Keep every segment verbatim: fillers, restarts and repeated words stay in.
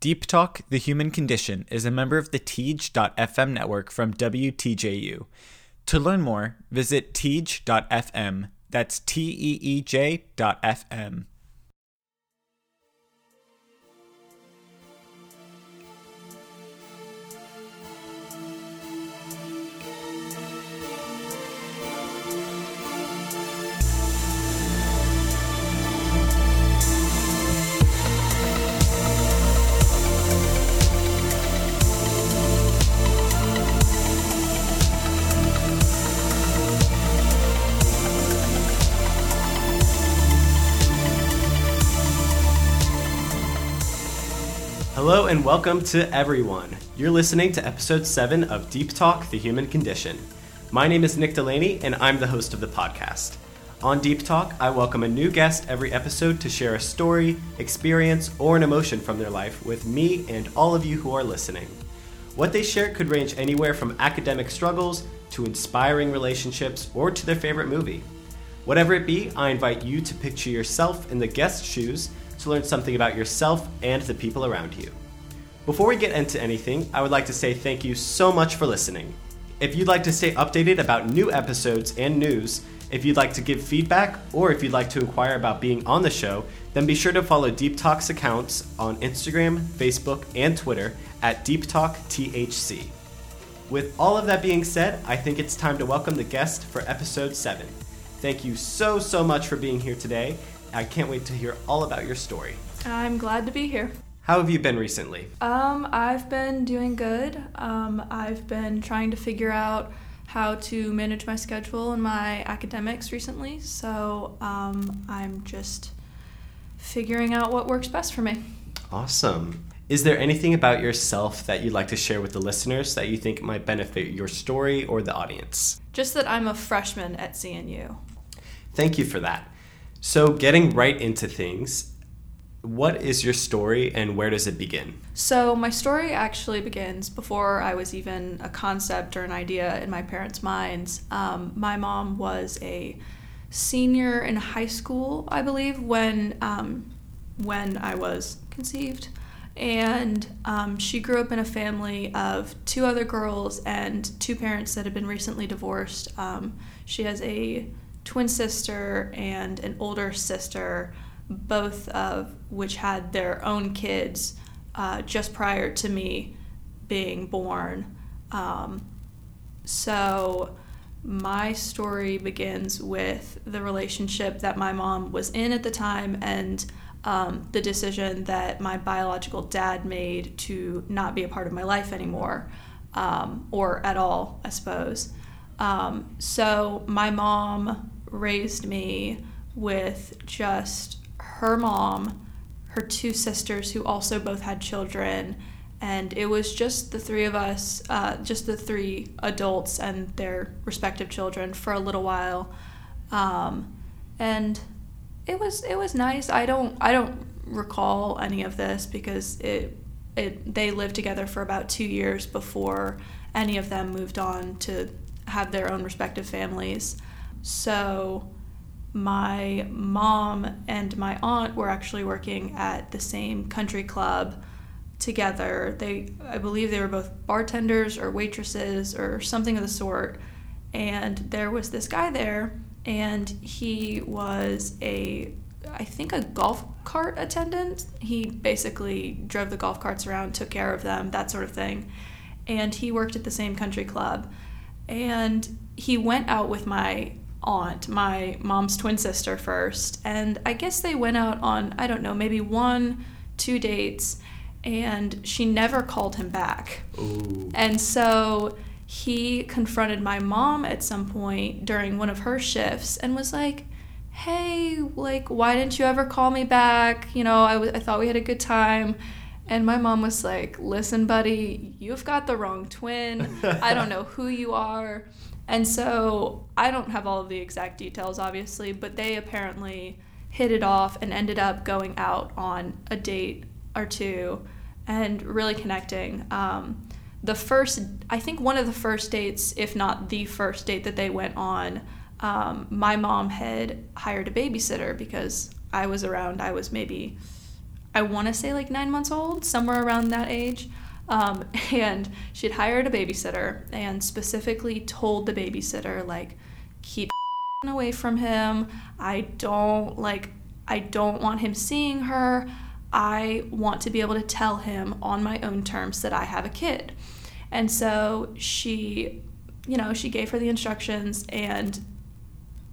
Deep Talk, The Human Condition is a member of the Teej dot f m network from W T J U. To learn more, visit Teej dot f m. That's T E E J dot F M. Hello and welcome to everyone. You're listening to episode seven of Deep Talk, The Human Condition. My name is Nick Delaney and I'm the host of the podcast. On Deep Talk, I welcome a new guest every episode to share a story, experience, or an emotion from their life with me and all of you who are listening. What they share could range anywhere from academic struggles to inspiring relationships or to their favorite movie. Whatever it be, I invite you to picture yourself in the guest's shoes to learn something about yourself and the people around you. Before we get into anything, I would like to say thank you so much for listening. If you'd like to stay updated about new episodes and news, if you'd like to give feedback, or if you'd like to inquire about being on the show, then be sure to follow Deep Talk's accounts on Instagram, Facebook, and Twitter at Deep Talk T H C. With all of that being said, I think it's time to welcome the guest for episode seven. Thank you so, so much for being here today. I can't wait to hear all about your story. I'm glad to be here. How have you been recently? Um, I've been doing good. Um, I've been trying to figure out how to manage my schedule and my academics recently, so um, I'm just figuring out what works best for me. Awesome. Is there anything about yourself that you'd like to share with the listeners that you think might benefit your story or the audience? Just that I'm a freshman at C N U. Thank you for that. So getting right into things, what is your story and where does it begin? So my story actually begins before I was even a concept or an idea in my parents' minds. Um, my mom was a senior in high school, I believe, when um, when I was conceived. And um, she grew up in a family of two other girls and two parents that had been recently divorced. Um, she has a twin sister and an older sister, both of which had their own kids uh, just prior to me being born. Um, so my story begins with the relationship that my mom was in at the time and um, the decision that my biological dad made to not be a part of my life anymore, um, or at all, I suppose. Um, so my mom raised me with just her mom, her two sisters who also both had children, and it was just the three of us, uh, just the three adults and their respective children for a little while, um, and it was it was nice. I don't I don't recall any of this because it it they lived together for about two years before any of them moved on to have their own respective families. So my mom and my aunt were actually working at the same country club together. They, I believe they were both bartenders or waitresses or something of the sort. And there was this guy there, and he was a, I think a golf cart attendant. He basically drove the golf carts around, took care of them, that sort of thing. And he worked at the same country club. And he went out with my aunt, my mom's twin sister, first. And I guess they went out on, I don't know, maybe one, two dates. And she never called him back. Ooh. And so he confronted my mom at some point during one of her shifts and was like, hey, like, why didn't you ever call me back? You know, I, w- I thought we had a good time. And my mom was like, listen, buddy, you've got the wrong twin. I don't know who you are. And so I don't have all of the exact details, obviously, but they apparently hit it off and ended up going out on a date or two and really connecting. Um, the first, I think one of the first dates, if not the first date that they went on, um, my mom had hired a babysitter because I was around, I was maybe... I want to say like nine months old, somewhere around that age. Um, and she'd hired a babysitter and specifically told the babysitter, like, keep away from him. I don't like, I don't want him seeing her. I want to be able to tell him on my own terms that I have a kid. And so she, you know, she gave her the instructions and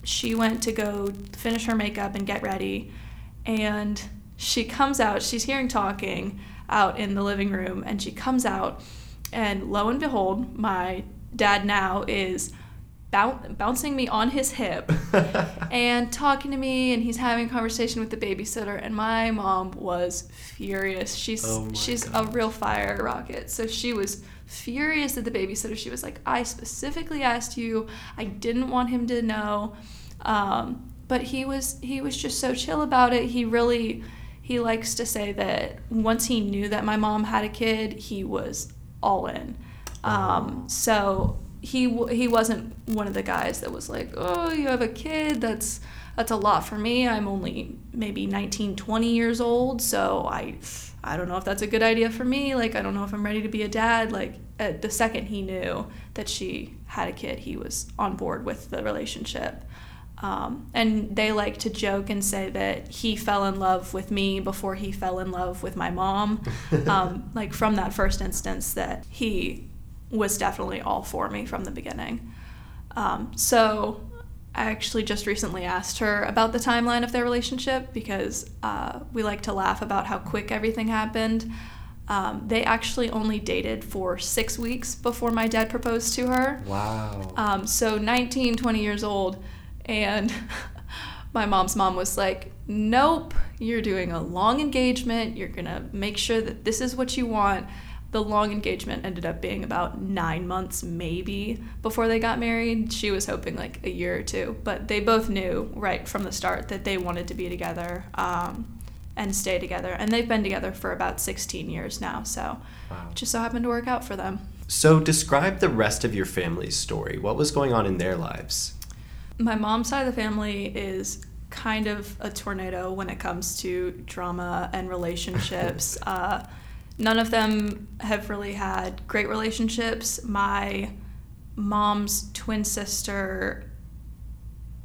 she went to go finish her makeup and get ready. And she comes out, she's hearing talking out in the living room, and she comes out, and lo and behold, my dad now is bouncing me on his hip and talking to me, and he's having a conversation with the babysitter, and my mom was furious. She's oh she's God. a real fire rocket. So she was furious at the babysitter. She was like, I specifically asked you. I didn't want him to know. Um, but he was he was just so chill about it. He really, he likes to say that once he knew that my mom had a kid, he was all in. Um, so... He he wasn't one of the guys that was like, oh, you have a kid, that's that's a lot for me. I'm only maybe nineteen, twenty years old, so I I don't know if that's a good idea for me. Like, I don't know if I'm ready to be a dad. Like, at the second he knew that she had a kid, he was on board with the relationship. Um, and they like to joke and say that he fell in love with me before he fell in love with my mom. um, like, from that first instance that he... was definitely all for me from the beginning. Um, so I actually just recently asked her about the timeline of their relationship because uh, we like to laugh about how quick everything happened. Um, they actually only dated for six weeks before my dad proposed to her. Wow. Um, so nineteen, twenty years old, and my mom's mom was like, nope, you're doing a long engagement. You're gonna make sure that this is what you want. The long engagement ended up being about nine months, maybe, before they got married. She was hoping like a year or two, but they both knew right from the start that they wanted to be together um, and stay together. And they've been together for about sixteen years now, so wow. It just so happened to work out for them. So describe the rest of your family's story. What was going on in their lives? My mom's side of the family is kind of a tornado when it comes to drama and relationships. uh, None of them have really had great relationships. My mom's twin sister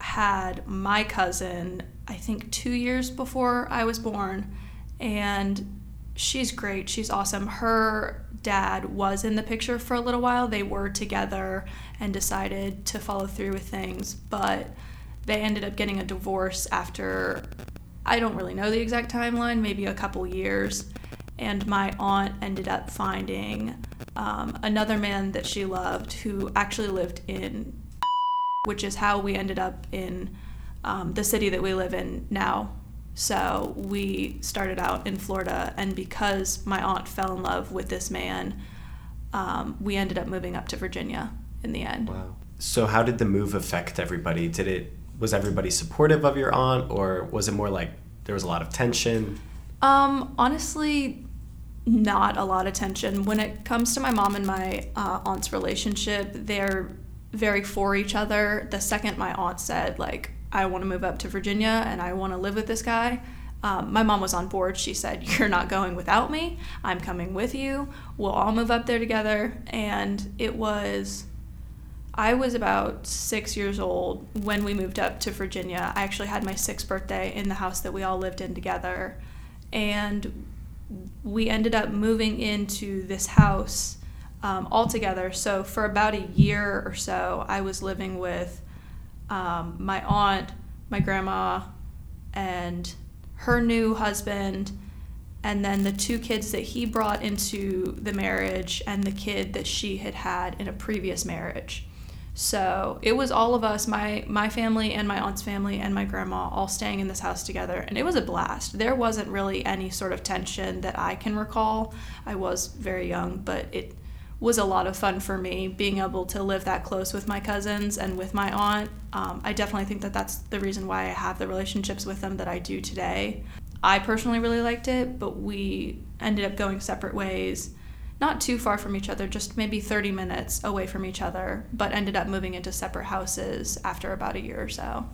had my cousin, I think, two years before I was born, and she's great. She's awesome. Her dad was in the picture for a little while. They were together and decided to follow through with things, but they ended up getting a divorce after, I don't really know the exact timeline, maybe a couple years. And my aunt ended up finding um, another man that she loved who actually lived in, which is how we ended up in um, the city that we live in now. So we started out in Florida, and because my aunt fell in love with this man, um, we ended up moving up to Virginia in the end. Wow. So how did the move affect everybody? Did it, was everybody supportive of your aunt, or was it more like there was a lot of tension? Um, honestly, not a lot of tension. When it comes to my mom and my uh, aunt's relationship, they're very for each other. The second my aunt said, like, I want to move up to Virginia and I want to live with this guy, um, my mom was on board. She said, you're not going without me. I'm coming with you. We'll all move up there together. And it was... I was about six years old when we moved up to Virginia. I actually had my sixth birthday in the house that we all lived in together. And we ended up moving into this house um, all together. So for about a year or so, I was living with um, my aunt, my grandma, and her new husband, and then the two kids that he brought into the marriage and the kid that she had had in a previous marriage. So it was all of us, my, my family and my aunt's family and my grandma, all staying in this house together. And it was a blast. There wasn't really any sort of tension that I can recall. I was very young, but it was a lot of fun for me being able to live that close with my cousins and with my aunt. Um, I definitely think that that's the reason why I have the relationships with them that I do today. I personally really liked it, but we ended up going separate ways. Not too far from each other, just maybe thirty minutes away from each other, but ended up moving into separate houses after about a year or so.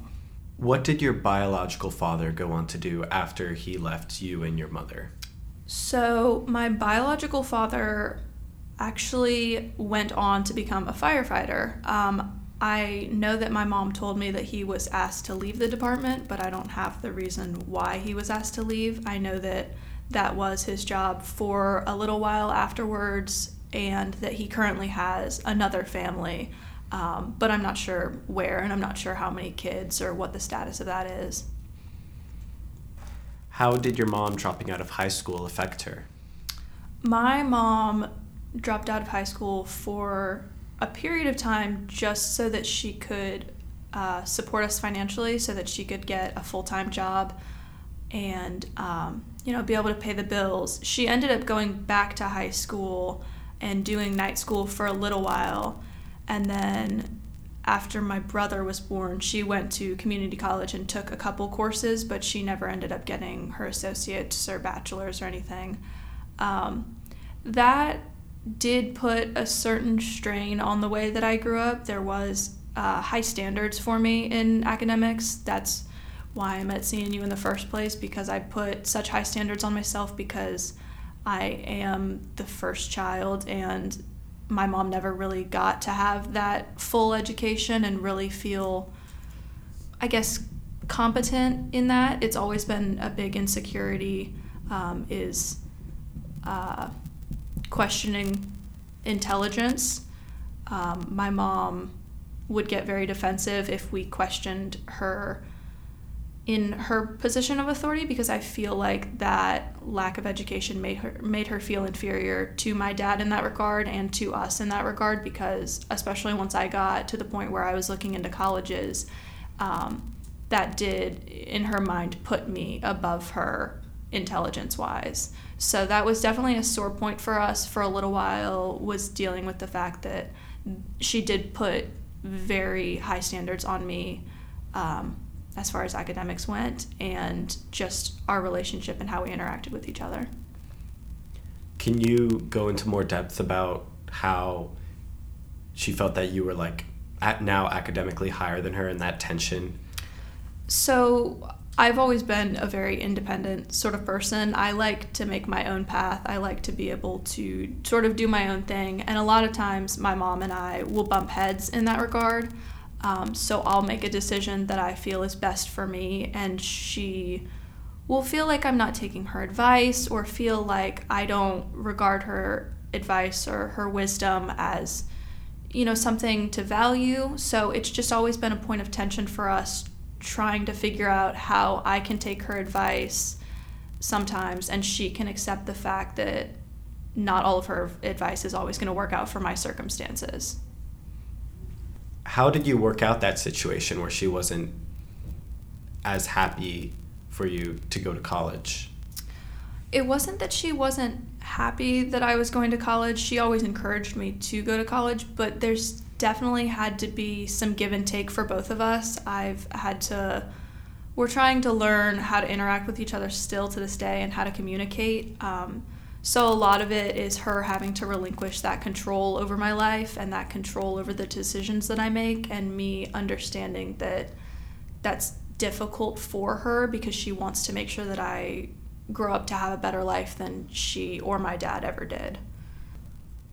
What did your biological father go on to do after he left you and your mother? So my biological father actually went on to become a firefighter. Um, I know that my mom told me that he was asked to leave the department, but I don't have the reason why he was asked to leave. I know that that was his job for a little while afterwards and that he currently has another family, um, but I'm not sure where and I'm not sure how many kids or what the status of that is. How did your mom dropping out of high school affect her? My mom dropped out of high school for a period of time just so that she could uh, support us financially, so that she could get a full-time job and um, you know, be able to pay the bills. She ended up going back to high school and doing night school for a little while, and then after my brother was born, she went to community college and took a couple courses, but she never ended up getting her associate's or bachelor's or anything. Um, that did put a certain strain on the way that I grew up. There was uh, high standards for me in academics. That's why I'm at C N U in the first place, because I put such high standards on myself because I am the first child and my mom never really got to have that full education and really feel, I guess, competent in that. It's always been a big insecurity, um, is uh, questioning intelligence. Um, my mom would get very defensive if we questioned her in her position of authority, because I feel like that lack of education made her made her feel inferior to my dad in that regard and to us in that regard, because especially once I got to the point where I was looking into colleges, um, that did, in her mind, put me above her intelligence-wise. So that was definitely a sore point for us for a little while, was dealing with the fact that she did put very high standards on me, um, as far as academics went, and just our relationship and how we interacted with each other. Can you go into more depth about how she felt that you were like at now academically higher than her and that tension? So I've always been a very independent sort of person. I like to make my own path. I like to be able to sort of do my own thing. And a lot of times my mom and I will bump heads in that regard. Um, so I'll make a decision that I feel is best for me, and she will feel like I'm not taking her advice or feel like I don't regard her advice or her wisdom as, you know, something to value. So it's just always been a point of tension for us, trying to figure out how I can take her advice sometimes and she can accept the fact that not all of her advice is always going to work out for my circumstances. How did you work out that situation where she wasn't as happy for you to go to college? It wasn't that she wasn't happy that I was going to college. She always encouraged me to go to college, but there's definitely had to be some give and take for both of us. I've had to, we're trying to learn how to interact with each other still to this day and how to communicate. Um, So a lot of it is her having to relinquish that control over my life and that control over the decisions that I make, and me understanding that that's difficult for her because she wants to make sure that I grow up to have a better life than she or my dad ever did.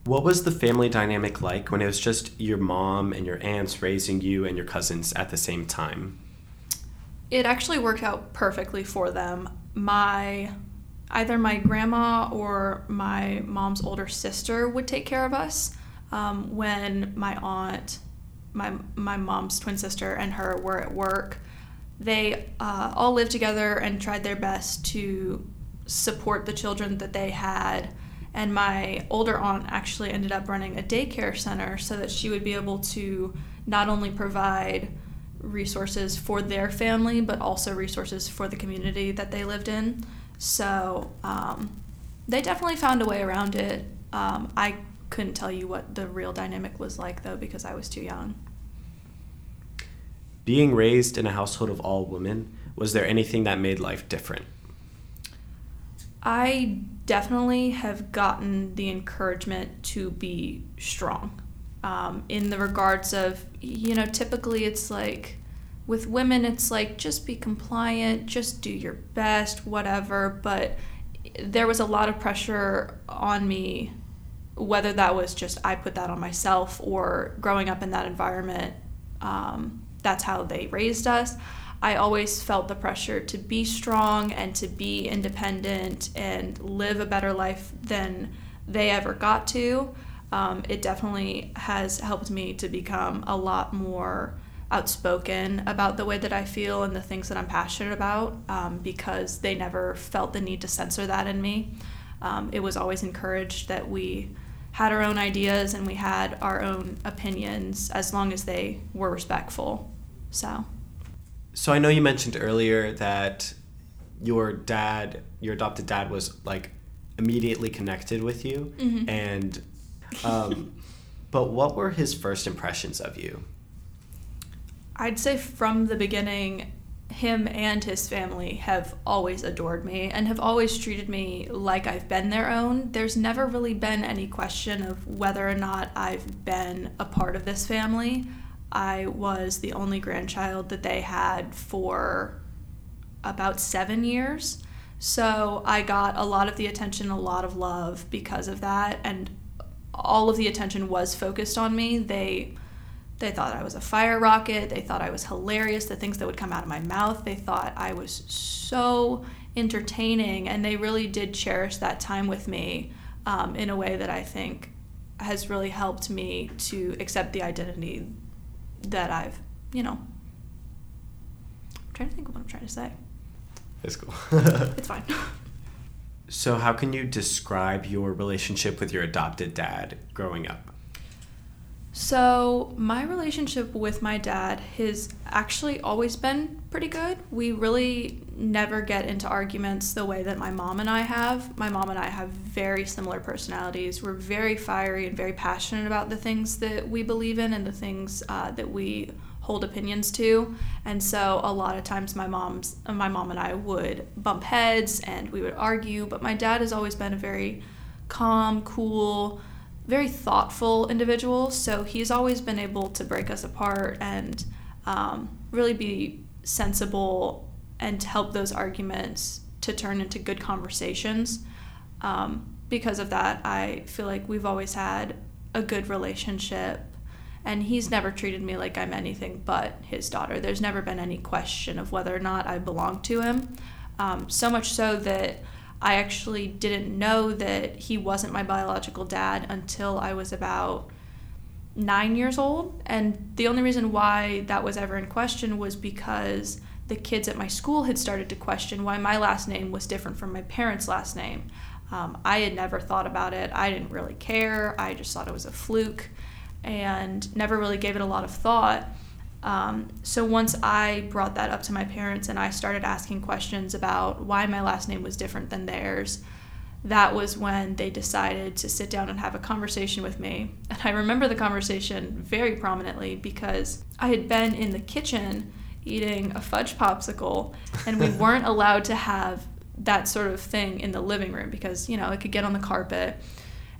What was the family dynamic like when it was just your mom and your aunts raising you and your cousins at the same time? It actually worked out perfectly for them. My... Either my grandma or my mom's older sister would take care of us um, when my aunt, my my mom's twin sister, and her were at work. They uh, all lived together and tried their best to support the children that they had. And my older aunt actually ended up running a daycare center so that she would be able to not only provide resources for their family, but also resources for the community that they lived in. So um, they definitely found a way around it. Um, I couldn't tell you what the real dynamic was like, though, because I was too young. Being raised in a household of all women, was there anything that made life different? I definitely have gotten the encouragement to be strong. Um, in the regards of, you know, typically it's like with women, it's like, just be compliant, just do your best, whatever. But there was a lot of pressure on me, whether that was just I put that on myself or growing up in that environment, um, that's how they raised us. I always felt the pressure to be strong and to be independent and live a better life than they ever got to. Um, it definitely has helped me to become a lot more outspoken about the way that I feel and the things that I'm passionate about, um, because they never felt the need to censor that in me. Um, it was always encouraged that we had our own ideas and we had our own opinions as long as they were respectful. So, so I know you mentioned earlier that your dad, your adopted dad, was like immediately connected with you, mm-hmm. and um, but what were his first impressions of you? I'd say from the beginning, him and his family have always adored me and have always treated me like I've been their own. There's never really been any question of whether or not I've been a part of this family. I was the only grandchild that they had for about seven years. So I got a lot of the attention, a lot of love because of that. And all of the attention was focused on me. They... They thought I was a fire rocket. They thought I was hilarious, the things that would come out of my mouth. They thought I was so entertaining, and they really did cherish that time with me um, in a way that I think has really helped me to accept the identity that I've, you know, I'm trying to think of what I'm trying to say. It's cool. It's fine. So how can you describe your relationship with your adopted dad growing up? So my relationship with my dad has actually always been pretty good. We really never get into arguments the way that my mom and I have. My mom and I have very similar personalities. We're very fiery and very passionate about the things that we believe in and the things uh, that we hold opinions to. And so a lot of times my mom's, my mom and I would bump heads and we would argue, but my dad has always been a very calm, cool, very thoughtful individual, so he's always been able to break us apart and um, really be sensible and help those arguments to turn into good conversations. Um, because of that, I feel like we've always had a good relationship, and he's never treated me like I'm anything but his daughter. There's never been any question of whether or not I belong to him, um, so much so that I actually didn't know that he wasn't my biological dad until I was about nine years old. And the only reason why that was ever in question was because the kids at my school had started to question why my last name was different from my parents' last name. Um, I had never thought about it. I didn't really care. I just thought it was a fluke and never really gave it a lot of thought. Um, so once I brought that up to my parents and I started asking questions about why my last name was different than theirs, that was when they decided to sit down and have a conversation with me. And I remember the conversation very prominently because I had been in the kitchen eating a fudge popsicle, and we weren't allowed to have that sort of thing in the living room because, you know, it could get on the carpet.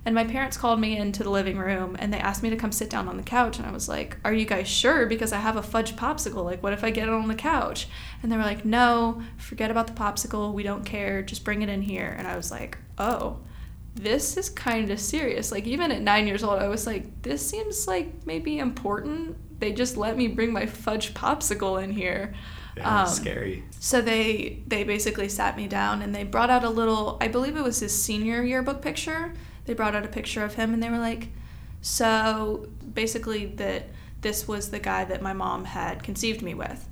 And my parents called me into the living room and they asked me to come sit down on the couch. And I was like, are you guys sure? Because I have a fudge popsicle. Like, what if I get it on the couch? And they were like, no, forget about the popsicle. We don't care. Just bring it in here. And I was like, oh, this is kind of serious. Like, even at nine years old, I was like, this seems like maybe important. They just let me bring my fudge popsicle in here. Yeah, um, scary. So they, they basically sat me down and they brought out a little, I believe it was his senior yearbook picture. They brought out a picture of him, and they were like, so basically that this was the guy that my mom had conceived me with.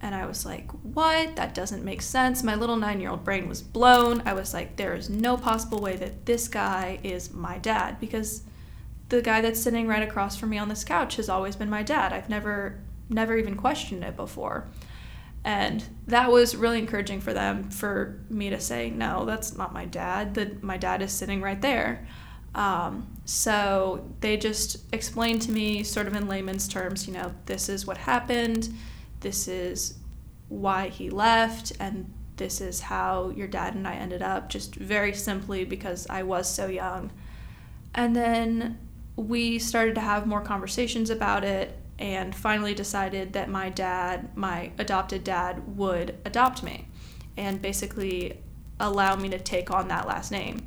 And I was like, what? That doesn't make sense. My little nine-year-old brain was blown. I was like, there is no possible way that this guy is my dad, because the guy that's sitting right across from me on this couch has always been my dad. I've never, never even questioned it before. And that was really encouraging for them, for me to say, no, that's not my dad. The, my dad is sitting right there. Um, so they just explained to me sort of in layman's terms, you know, this is what happened. This is why he left. And this is how your dad and I ended up, just very simply because I was so young. And then we started to have more conversations about it. and finally decided that my dad, my adopted dad, would adopt me and basically allow me to take on that last name.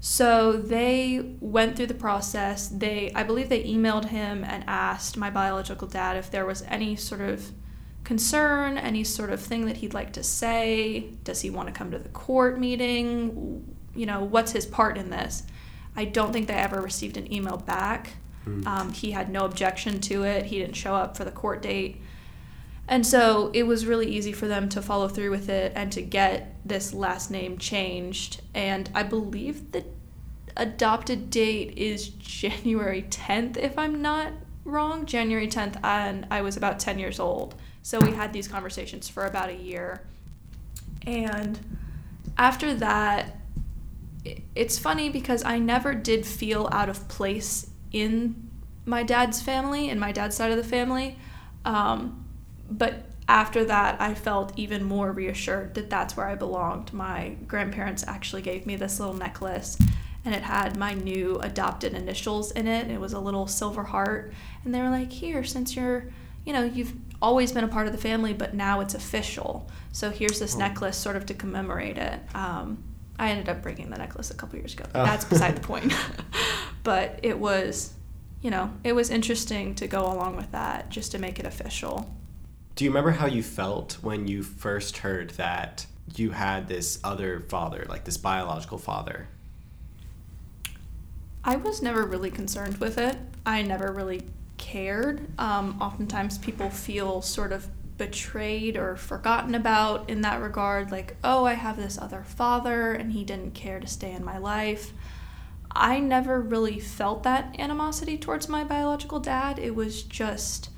So they went through the process. They, I believe they emailed him and asked my biological dad if there was any sort of concern, any sort of thing that he'd like to say. Does he want to come to the court meeting? You know, what's his part in this? I don't think they ever received an email back. Mm. Um, he had no objection to it. He didn't show up for the court date. And so it was really easy for them to follow through with it and to get this last name changed. And I believe the adopted date is January tenth, if I'm not wrong. January tenth, and I was about ten years old. So we had these conversations for about a year. And after that, it's funny because I never did feel out of place in my dad's family, in my dad's side of the family. Um, But after that, I felt even more reassured that that's where I belonged. My grandparents actually gave me this little necklace, and it had my new adopted initials in it. It was a little silver heart, and they were like, here, since you're, you know, you've always been a part of the family, but now it's official. So here's this oh. necklace sort of to commemorate it. Um, I ended up breaking the necklace a couple years ago. Oh. That's beside the point. But it was, you know, it was interesting to go along with that just to make it official. Do you remember how you felt when you first heard that you had this other father, like this biological father? I was never really concerned with it. I never really cared. Um, oftentimes people feel sort of betrayed or forgotten about in that regard, like, oh, I have this other father and he didn't care to stay in my life. I never really felt that animosity towards my biological dad. It was just...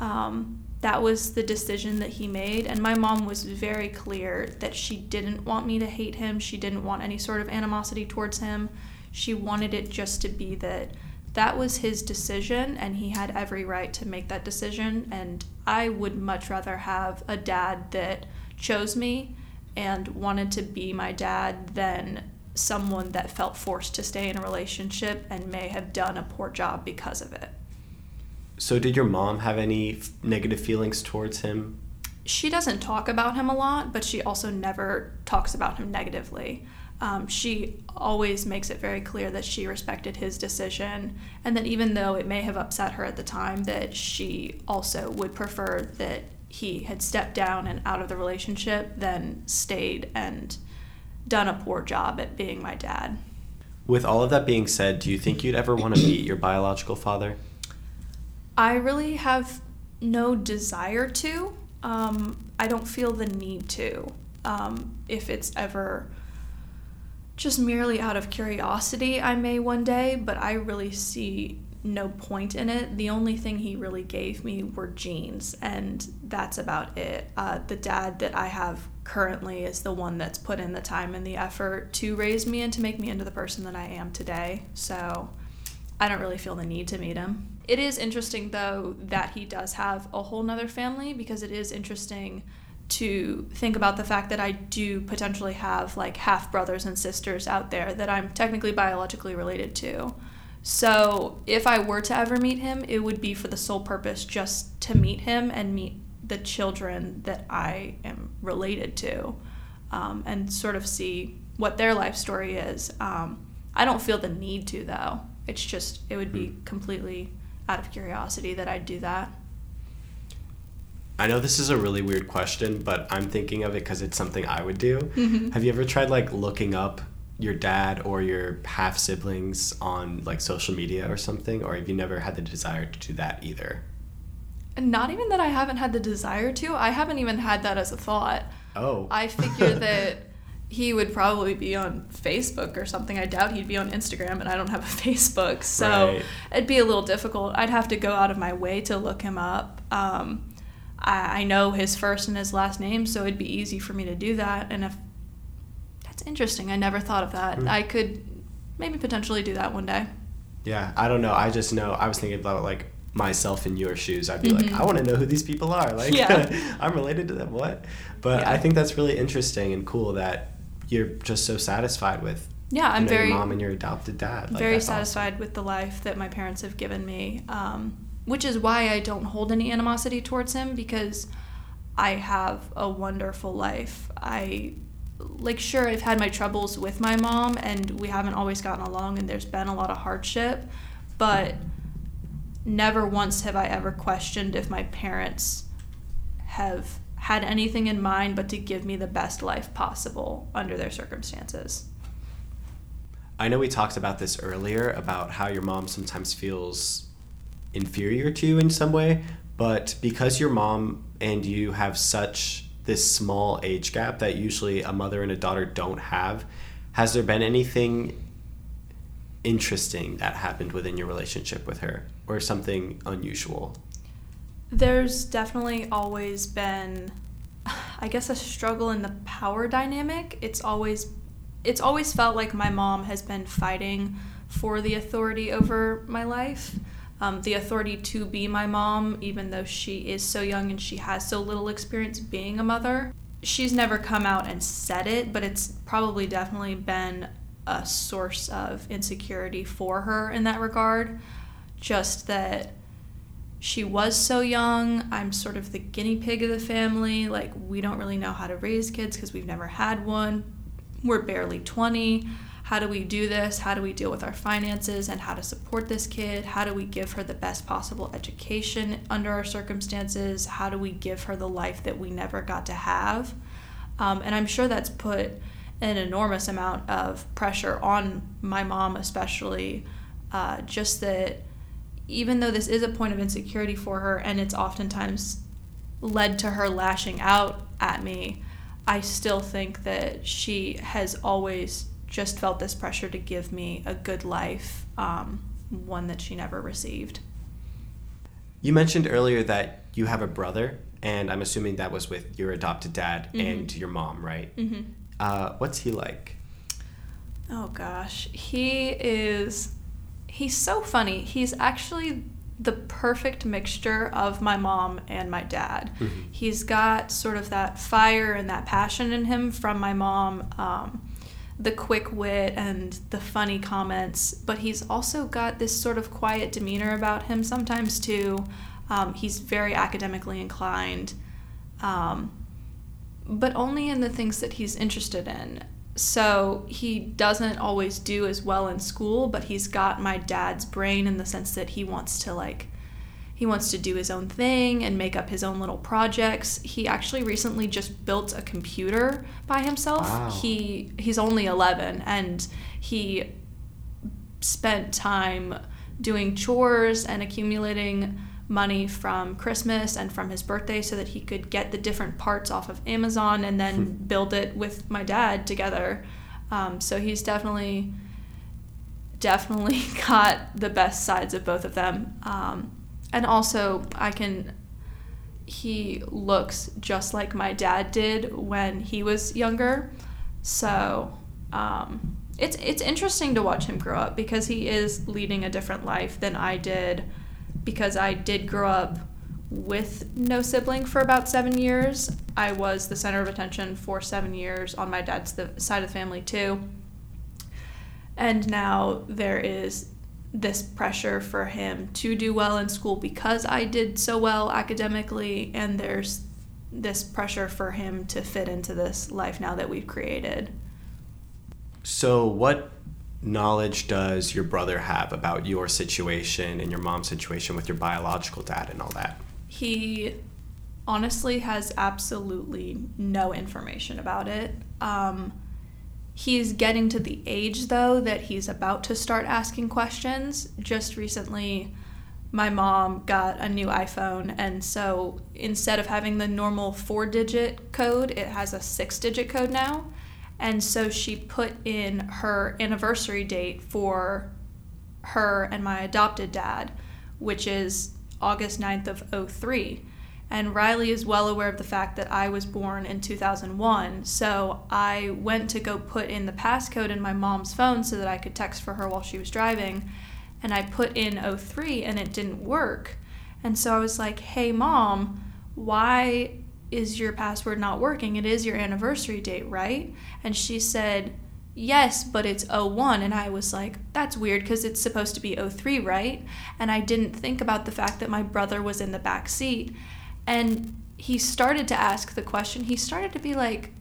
Um, That was the decision that he made, and my mom was very clear that she didn't want me to hate him. She didn't want any sort of animosity towards him. She wanted it just to be that that was his decision, and he had every right to make that decision, and I would much rather have a dad that chose me and wanted to be my dad than someone that felt forced to stay in a relationship and may have done a poor job because of it. So did your mom have any f- negative feelings towards him? She doesn't talk about him a lot, but she also never talks about him negatively. Um, she always makes it very clear that she respected his decision, and that even though it may have upset her at the time, that she also would prefer that he had stepped down and out of the relationship than stayed and done a poor job at being my dad. With all of that being said, do you think you'd ever want to meet your biological father? I really have no desire to. Um, I don't feel the need to. Um, if it's ever just merely out of curiosity, I may one day, but I really see no point in it. The only thing he really gave me were genes, and that's about it. Uh, the dad that I have currently is the one that's put in the time and the effort to raise me and to make me into the person that I am today. So I don't really feel the need to meet him. It is interesting, though, that he does have a whole nother family, because it is interesting to think about the fact that I do potentially have, like, half-brothers and sisters out there that I'm technically biologically related to. So if I were to ever meet him, it would be for the sole purpose just to meet him and meet the children that I am related to, um, and sort of see what their life story is. Um, I don't feel the need to, though. It's just, it would be completely... out of curiosity that I'd do that. I know this is a really weird question, but I'm thinking of it because it's something I would do. Mm-hmm. Have you ever tried like looking up your dad or your half siblings on like social media or something, or have you never had the desire to do that either? Not even that I haven't had the desire to. I haven't even had that as a thought. Oh. I figure that he would probably be on Facebook or something. I doubt he'd be on Instagram, and I don't have a Facebook, so right. It'd be a little difficult. I'd have to go out of my way to look him up. Um, I, I know his first and his last name, so it'd be easy for me to do that. And if that's interesting. I never thought of that. Mm. I could maybe potentially do that one day. Yeah, I don't know. I just know. I was thinking about, like, myself in your shoes. I'd be mm-hmm. like, I want to know who these people are. Like, yeah. I'm related to them. What? But yeah. I think that's really interesting and cool that you're just so satisfied with yeah, I'm you know, very, your mom and your adopted dad. Like, very satisfied awesome. With the life that my parents have given me. Um, which is why I don't hold any animosity towards him, because I have a wonderful life. I, like, sure, I've had my troubles with my mom, and we haven't always gotten along, and there's been a lot of hardship, but never once have I ever questioned if my parents have had anything in mind but to give me the best life possible under their circumstances. I know we talked about this earlier, about how your mom sometimes feels inferior to you in some way, but because your mom and you have such this small age gap that usually a mother and a daughter don't have, has there been anything interesting that happened within your relationship with her, or something unusual? There's definitely always been, I guess, a struggle in the power dynamic. It's always It's always felt like my mom has been fighting for the authority over my life, um, the authority to be my mom, even though she is so young and she has so little experience being a mother. She's never come out and said it, but it's probably definitely been a source of insecurity for her in that regard. Just that she was so young, I'm sort of the guinea pig of the family, like we don't really know how to raise kids because we've never had one. We're barely twenty. How do we do this? How do we deal with our finances and how to support this kid? How do we give her the best possible education under our circumstances? How do we give her the life that we never got to have? Um, and I'm sure that's put an enormous amount of pressure on my mom, especially, uh, just that even though this is a point of insecurity for her and it's oftentimes led to her lashing out at me, I still think that she has always just felt this pressure to give me a good life, um, one that she never received. You mentioned earlier that you have a brother, and I'm assuming that was with your adopted dad mm-hmm. and your mom, right? Mm-hmm. Uh, what's he like? Oh, gosh. He is... He's so funny. He's actually the perfect mixture of my mom and my dad. Mm-hmm. He's got sort of that fire and that passion in him from my mom, um, the quick wit and the funny comments, but he's also got this sort of quiet demeanor about him sometimes too. Um, he's very academically inclined, um, but only in the things that he's interested in. So he doesn't always do as well in school, but he's got my dad's brain in the sense that he wants to like, he wants to do his own thing and make up his own little projects. He actually recently just built a computer by himself. Wow. He he's only eleven, and he spent time doing chores and accumulating money from Christmas and from his birthday so that he could get the different parts off of Amazon and then hmm. build it with my dad together. Um, so he's definitely, definitely got the best sides of both of them. Um, and also I can, he looks just like my dad did when he was younger. So um, it's, it's interesting to watch him grow up because he is leading a different life than I did, because I did grow up with no sibling for about seven years. I was the center of attention for seven years on my dad's side of the family too. And now there is this pressure for him to do well in school because I did so well academically, and there's this pressure for him to fit into this life now that we've created. So what knowledge does your brother have about your situation and your mom's situation with your biological dad and all that? He honestly has absolutely no information about it. Um, he's getting to the age, though, that he's about to start asking questions. Just recently, my mom got a new iPhone, and so instead of having the normal four-digit code, it has a six-digit code now. And so she put in her anniversary date for her and my adopted dad, which is August ninth of oh three. And Riley is well aware of the fact that I was born in two thousand one. So I went to go put in the passcode in my mom's phone so that I could text for her while she was driving. And I put in oh three and it didn't work. And so I was like, hey, Mom, why is your password not working? It is your anniversary date, right? And she said, yes, but it's oh one. And I was like, that's weird because it's supposed to be oh three, right? And I didn't think about the fact that my brother was in the back seat. And he started to ask the question. He started to be like,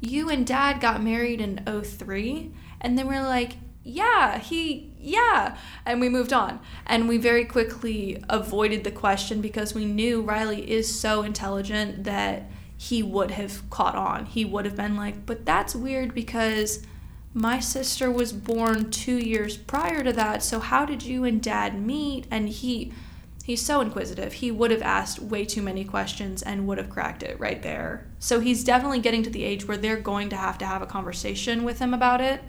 you and dad got married in oh three? And then we're like, yeah, he, yeah. And we moved on. And we very quickly avoided the question because we knew Riley is so intelligent that he would have caught on. He would have been like, but that's weird because my sister was born two years prior to that. So how did you and dad meet? And he... He's so inquisitive. He would have asked way too many questions and would have cracked it right there. So he's definitely getting to the age where they're going to have to have a conversation with him about it.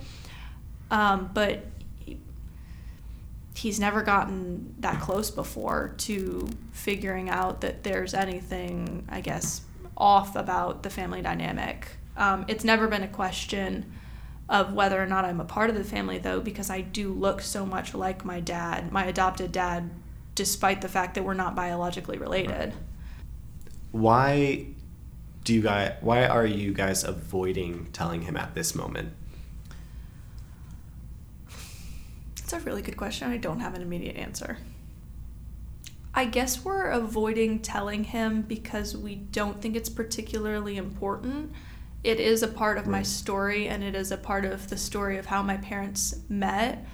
Um, but he, he's never gotten that close before to figuring out that there's anything, I guess, off about the family dynamic. Um, it's never been a question of whether or not I'm a part of the family, though, because I do look so much like my dad, my adopted dad, despite the fact that we're not biologically related. Why do you guys, why are you guys avoiding telling him at this moment? That's a really good question. I don't have an immediate answer. I guess we're avoiding telling him because we don't think it's particularly important. It is a part of my story, and it is a part of the story of how my parents met,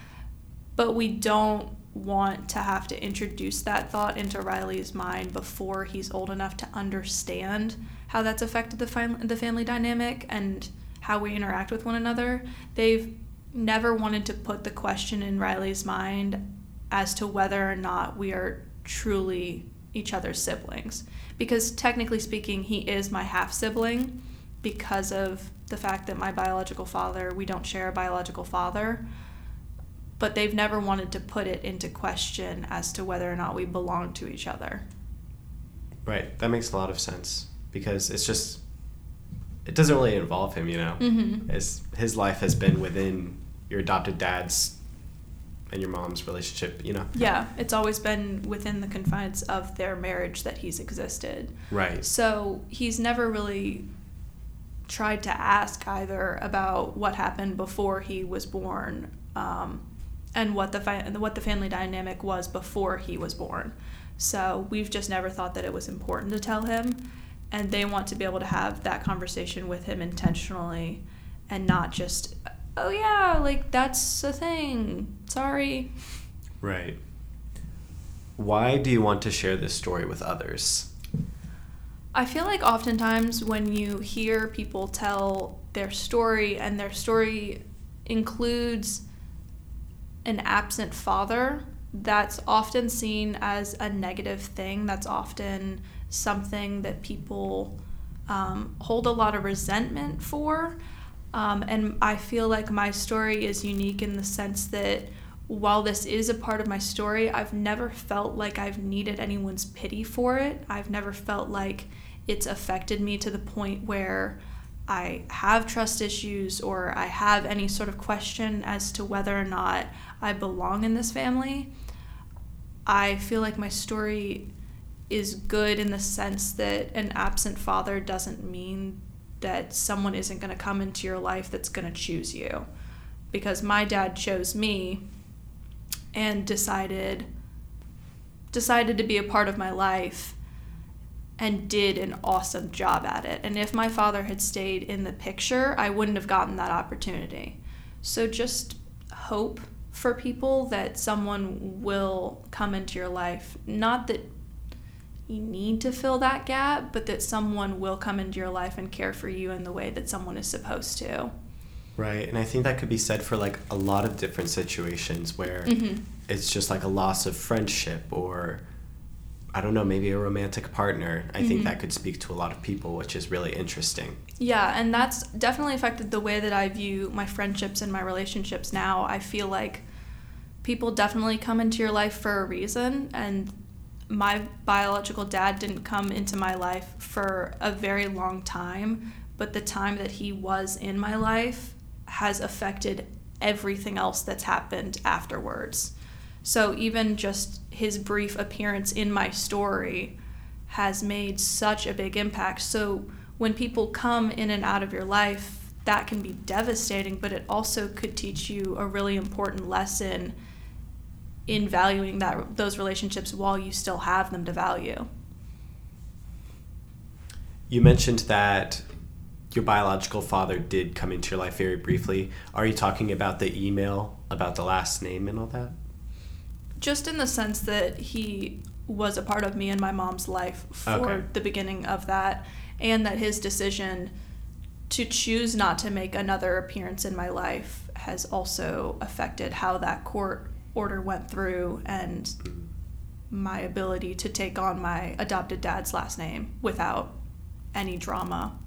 but we don't want to have to introduce that thought into Riley's mind before he's old enough to understand how that's affected the fam- the family dynamic and how we interact with one another. They've never wanted to put the question in Riley's mind as to whether or not we are truly each other's siblings, because technically speaking, he is my half-sibling because of the fact that my biological father, we don't share a biological father. But they've never wanted to put it into question as to whether or not we belong to each other. Right. That makes a lot of sense because it's just, it doesn't really involve him, you know. Mm-hmm. It's, his life has been within your adopted dad's and your mom's relationship, you know. Yeah. It's always been within the confines of their marriage that he's existed. Right. So he's never really tried to ask either about what happened before he was born, um, and what the fi- what the family dynamic was before he was born. So we've just never thought that it was important to tell him, and they want to be able to have that conversation with him intentionally and not just, oh yeah, like that's a thing, sorry. Right. Why do you want to share this story with others? I feel like oftentimes when you hear people tell their story and their story includes an absent father, that's often seen as a negative thing. That's often something that people um, hold a lot of resentment for. Um, and I feel like my story is unique in the sense that while this is a part of my story, I've never felt like I've needed anyone's pity for it. I've never felt like it's affected me to the point where I have trust issues or I have any sort of question as to whether or not I belong in this family. I feel like my story is good in the sense that an absent father doesn't mean that someone isn't going to come into your life that's going to choose you. Because my dad chose me and decided decided to be a part of my life and did an awesome job at it. And if my father had stayed in the picture, I wouldn't have gotten that opportunity. So just hope for people that someone will come into your life. Not that you need to fill that gap, but that someone will come into your life and care for you in the way that someone is supposed to. Right, and I think that could be said for like a lot of different situations where mm-hmm. it's just like a loss of friendship or I don't know, maybe a romantic partner. I mm-hmm. think that could speak to a lot of people, which is really interesting. Yeah, and that's definitely affected the way that I view my friendships and my relationships now. I feel like people definitely come into your life for a reason, and my biological dad didn't come into my life for a very long time, but the time that he was in my life has affected everything else that's happened afterwards. So even just his brief appearance in my story has made such a big impact. So when people come in and out of your life, that can be devastating, but it also could teach you a really important lesson in valuing that those relationships while you still have them to value. You mentioned that your biological father did come into your life very briefly. Are you talking about the email, about the last name and all that? Just in the sense that he was a part of me and my mom's life for okay. the beginning of that, and that his decision to choose not to make another appearance in my life has also affected how that court order went through and mm-hmm. my ability to take on my adopted dad's last name without any drama.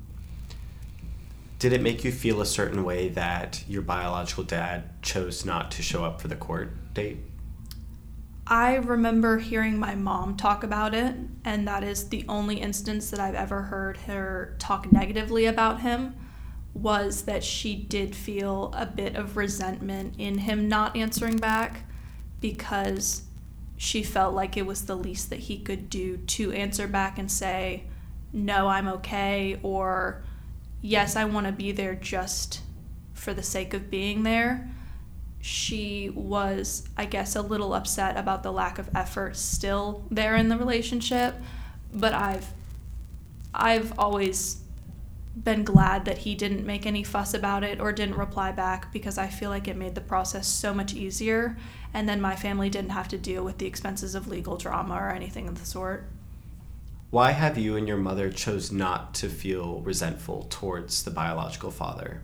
Did it make you feel a certain way that your biological dad chose not to show up for the court date? I remember hearing my mom talk about it, and that is the only instance that I've ever heard her talk negatively about him, was that she did feel a bit of resentment in him not answering back, because she felt like it was the least that he could do to answer back and say, no, I'm okay, or yes, I want to be there just for the sake of being there. She was, I guess, a little upset about the lack of effort still there in the relationship, but I've I've always been glad that he didn't make any fuss about it or didn't reply back, because I feel like it made the process so much easier, and then my family didn't have to deal with the expenses of legal drama or anything of the sort. Why have you and your mother chose not to feel resentful towards the biological father?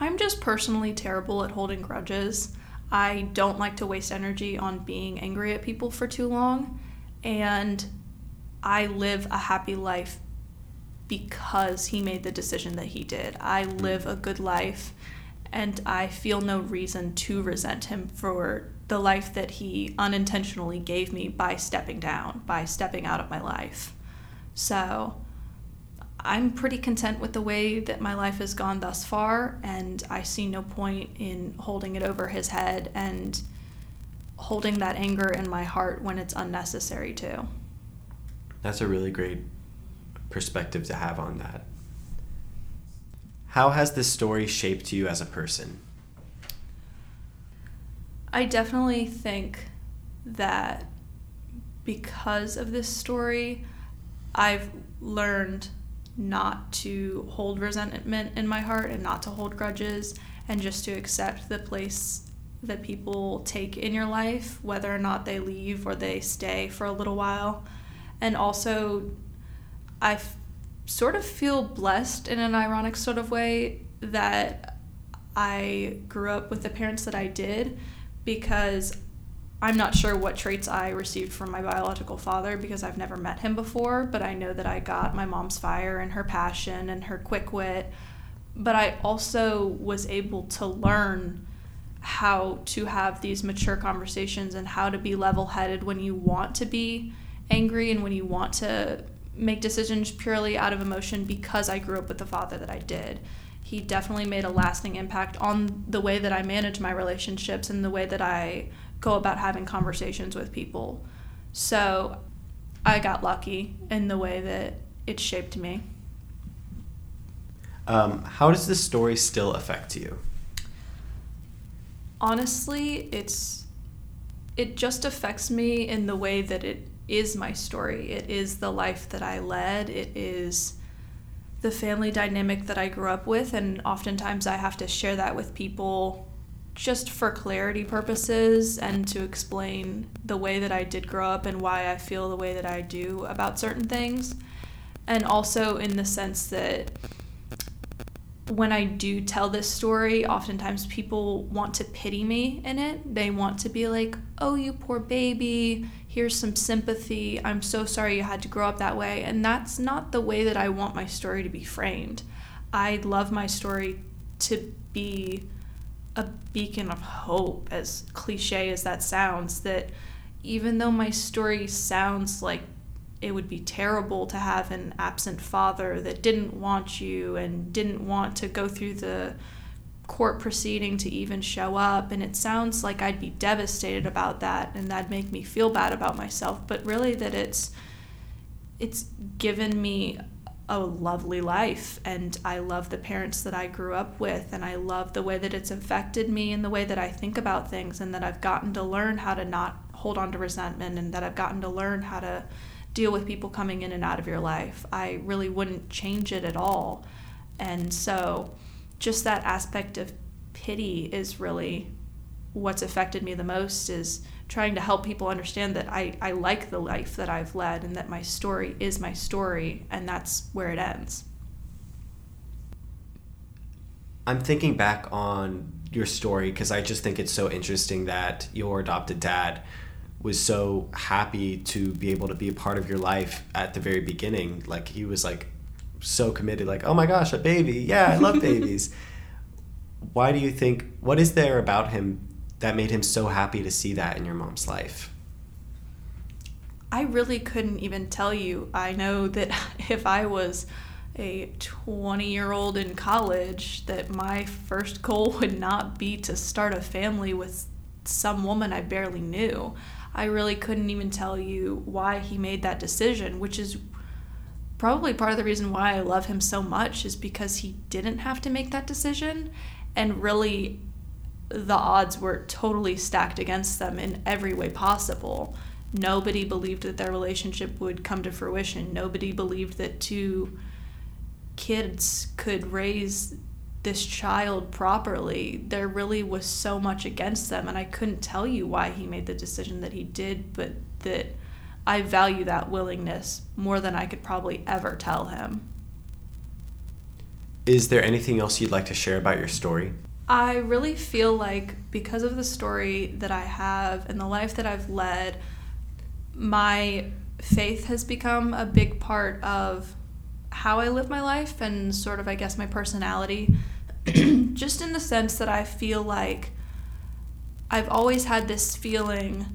I'm just personally terrible at holding grudges. I don't like to waste energy on being angry at people for too long, and I live a happy life because he made the decision that he did. I live a good life, and I feel no reason to resent him for the life that he unintentionally gave me by stepping down, by stepping out of my life. So I'm pretty content with the way that my life has gone thus far, and I see no point in holding it over his head and holding that anger in my heart when it's unnecessary too. That's a really great perspective to have on that. How has this story shaped you as a person? I definitely think that because of this story, I've learned not to hold resentment in my heart and not to hold grudges, and just to accept the place that people take in your life, whether or not they leave or they stay for a little while. And also, I f- sort of feel blessed in an ironic sort of way that I grew up with the parents that I did, because I'm not sure what traits I received from my biological father, because I've never met him before, but I know that I got my mom's fire and her passion and her quick wit. But I also was able to learn how to have these mature conversations and how to be level-headed when you want to be angry and when you want to make decisions purely out of emotion, because I grew up with the father that I did. He definitely made a lasting impact on the way that I manage my relationships and the way that I go about having conversations with people. So I got lucky in the way that it shaped me. Um, how does this story still affect you? Honestly, it's it just affects me in the way that it is my story. It is the life that I led. It is the family dynamic that I grew up with, and oftentimes I have to share that with people just for clarity purposes and to explain the way that I did grow up and why I feel the way that I do about certain things. And also in the sense that when I do tell this story, oftentimes people want to pity me in it. They want to be like, oh, you poor baby, here's some sympathy, I'm so sorry you had to grow up that way. And that's not the way that I want my story to be framed. I love my story to be a beacon of hope, as cliche as that sounds, that even though my story sounds like it would be terrible to have an absent father that didn't want you and didn't want to go through the court proceeding to even show up, and it sounds like I'd be devastated about that and that'd make me feel bad about myself, but really that it's it's given me a lovely life, and I love the parents that I grew up with, and I love the way that it's affected me and the way that I think about things, and that I've gotten to learn how to not hold on to resentment, and that I've gotten to learn how to deal with people coming in and out of your life. I really wouldn't change it at all. And so just that aspect of pity is really what's affected me the most, is trying to help people understand that I, I like the life that I've led, and that my story is my story, and that's where it ends. I'm thinking back on your story because I just think it's so interesting that your adopted dad was so happy to be able to be a part of your life at the very beginning. Like, he was like so committed, like, oh my gosh, a baby. Yeah, I love babies. Why do you think, what is there about him that made him so happy to see that in your mom's life? I really couldn't even tell you. I know that if I was a twenty-year-old in college, that my first goal would not be to start a family with some woman I barely knew. I really couldn't even tell you why he made that decision, which is probably part of the reason why I love him so much, is because he didn't have to make that decision, and really the odds were totally stacked against them in every way possible. Nobody believed that their relationship would come to fruition. Nobody believed that two kids could raise this child properly. There really was so much against them, and I couldn't tell you why he made the decision that he did, but that I value that willingness more than I could probably ever tell him. Is there anything else you'd like to share about your story? I really feel like because of the story that I have and the life that I've led, my faith has become a big part of how I live my life and sort of, I guess, my personality, just in the sense that I feel like I've always had this feeling,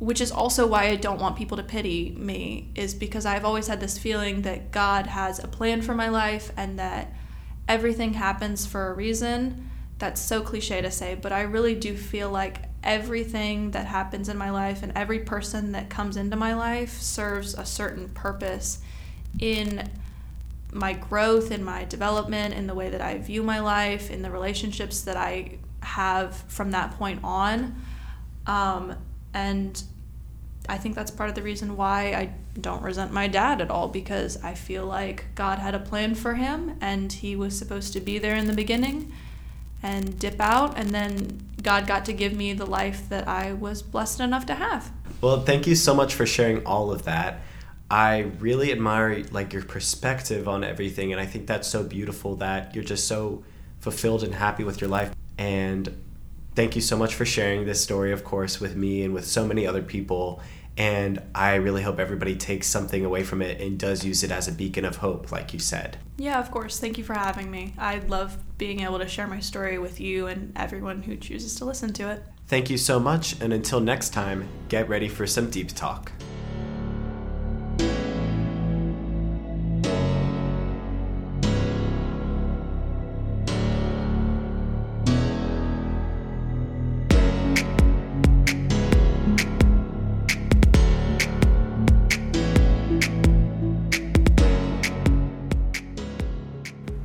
which is also why I don't want people to pity me, is because I've always had this feeling that God has a plan for my life and that everything happens for a reason. That's so cliche to say, but I really do feel like everything that happens in my life and every person that comes into my life serves a certain purpose in my growth, in my development, in the way that I view my life, in the relationships that I have from that point on. Um, and I think that's part of the reason why I don't resent my dad at all, because I feel like God had a plan for him and he was supposed to be there in the beginning and dip out, and then God got to give me the life that I was blessed enough to have. Well, thank you so much for sharing all of that. I really admire like your perspective on everything, and I think that's so beautiful that you're just so fulfilled and happy with your life. And thank you so much for sharing this story, of course, with me and with so many other people. And I really hope everybody takes something away from it and does use it as a beacon of hope, like you said. Yeah, of course. Thank you for having me. I love being able to share my story with you and everyone who chooses to listen to it. Thank you so much. And until next time, get ready for some deep talk.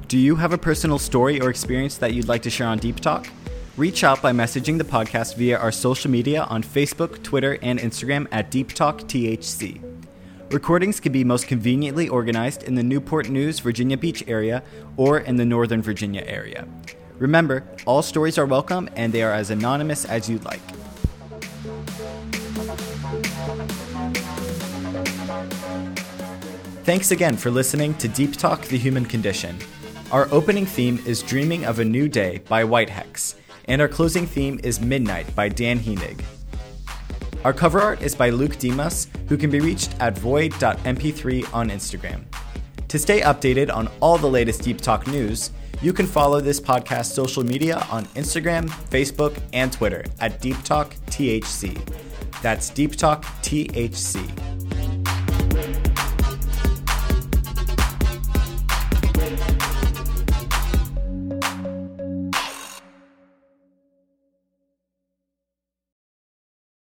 Do you have a personal story or experience that you'd like to share on Deep Talk? Reach out by messaging the podcast via our social media on Facebook, Twitter, and Instagram at Deep Talk T H C. Recordings can be most conveniently organized in the Newport News, Virginia Beach area, or in the Northern Virginia area. Remember, all stories are welcome and they are as anonymous as you'd like. Thanks again for listening to Deep Talk: The Human Condition. Our opening theme is Dreaming of a New Day by White Hex, and our closing theme is Midnight by Dan Heenig. Our cover art is by Luke Dimas, who can be reached at void dot m p three on Instagram. To stay updated on all the latest Deep Talk news, you can follow this podcast's social media on Instagram, Facebook, and Twitter at Deep Talk T H C. That's Deep Talk T H C.